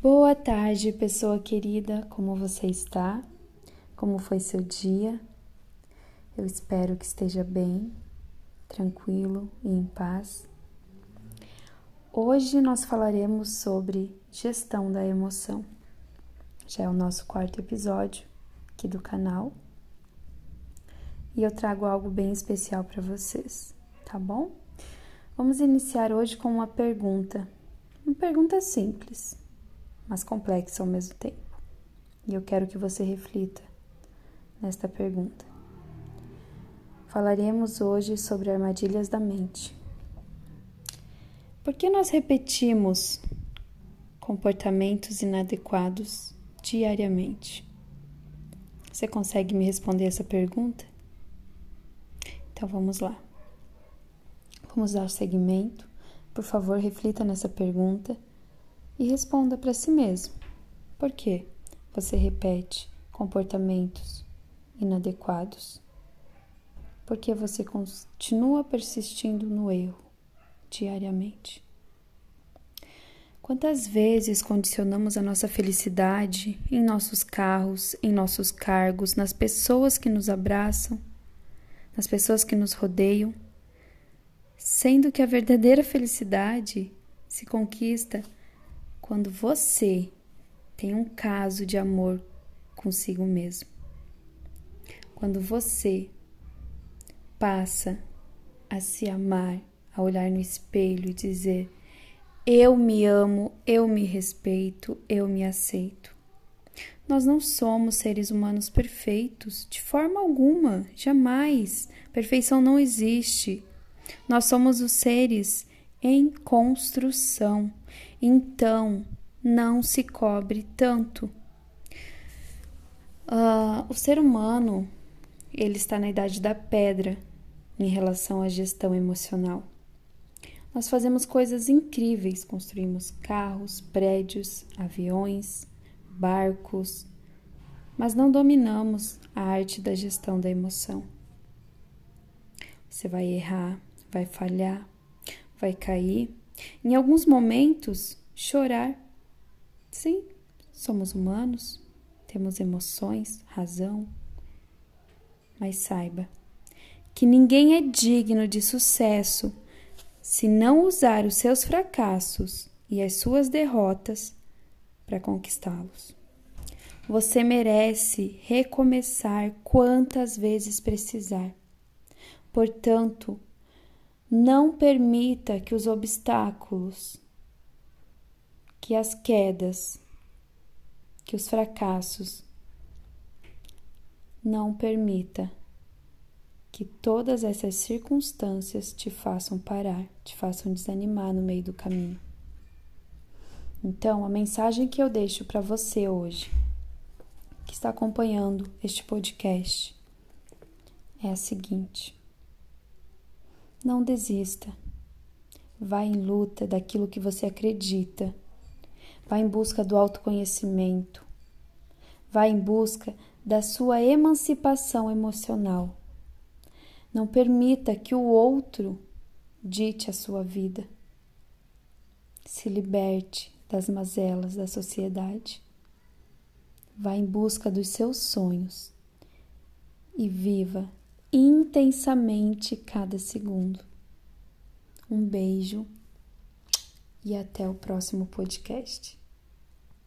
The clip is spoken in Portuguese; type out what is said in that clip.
Boa tarde, pessoa querida, como você está? Como foi seu dia? Eu espero que esteja bem, tranquilo e em paz. Hoje nós falaremos sobre gestão da emoção. Já é o nosso 4º episódio aqui do canal e eu trago algo bem especial para vocês, tá bom? Vamos iniciar hoje com uma pergunta simples, mas complexa ao mesmo tempo. E eu quero que você reflita nesta pergunta. Falaremos hoje sobre armadilhas da mente. Por que nós repetimos comportamentos inadequados diariamente? Você consegue me responder essa pergunta? Então vamos lá. Vamos dar seguimento. Por favor, reflita nessa pergunta e responda para si mesmo. Por que você repete comportamentos inadequados? Por que você continua persistindo no erro diariamente? Quantas vezes condicionamos a nossa felicidade em nossos carros, em nossos cargos, nas pessoas que nos abraçam, nas pessoas que nos rodeiam, sendo que a verdadeira felicidade se conquista quando você tem um caso de amor consigo mesmo. Quando você passa a se amar, a olhar no espelho e dizer: eu me amo, eu me respeito, eu me aceito. Nós não somos seres humanos perfeitos, de forma alguma, jamais. Perfeição não existe. Nós somos os seres em construção. Então, não se cobre tanto. O ser humano, ele está na idade da pedra em relação à gestão emocional. Nós fazemos coisas incríveis, construímos carros, prédios, aviões, barcos, mas não dominamos a arte da gestão da emoção. Você vai errar, vai falhar, vai cair. Em alguns momentos, chorar. Sim, somos humanos, temos emoções, razão. Mas saiba que ninguém é digno de sucesso se não usar os seus fracassos e as suas derrotas para conquistá-los. Você merece recomeçar quantas vezes precisar. Portanto, não permita que os obstáculos, que as quedas, que os fracassos, não permita que todas essas circunstâncias te façam parar, te façam desanimar no meio do caminho. Então, a mensagem que eu deixo para você hoje, que está acompanhando este podcast, é a seguinte: não desista, vai em luta daquilo que você acredita, vai em busca do autoconhecimento, vai em busca da sua emancipação emocional. Não permita que o outro dite a sua vida. Se liberte das mazelas da sociedade, vá em busca dos seus sonhos e viva intensamente cada segundo. Um beijo e até o próximo podcast.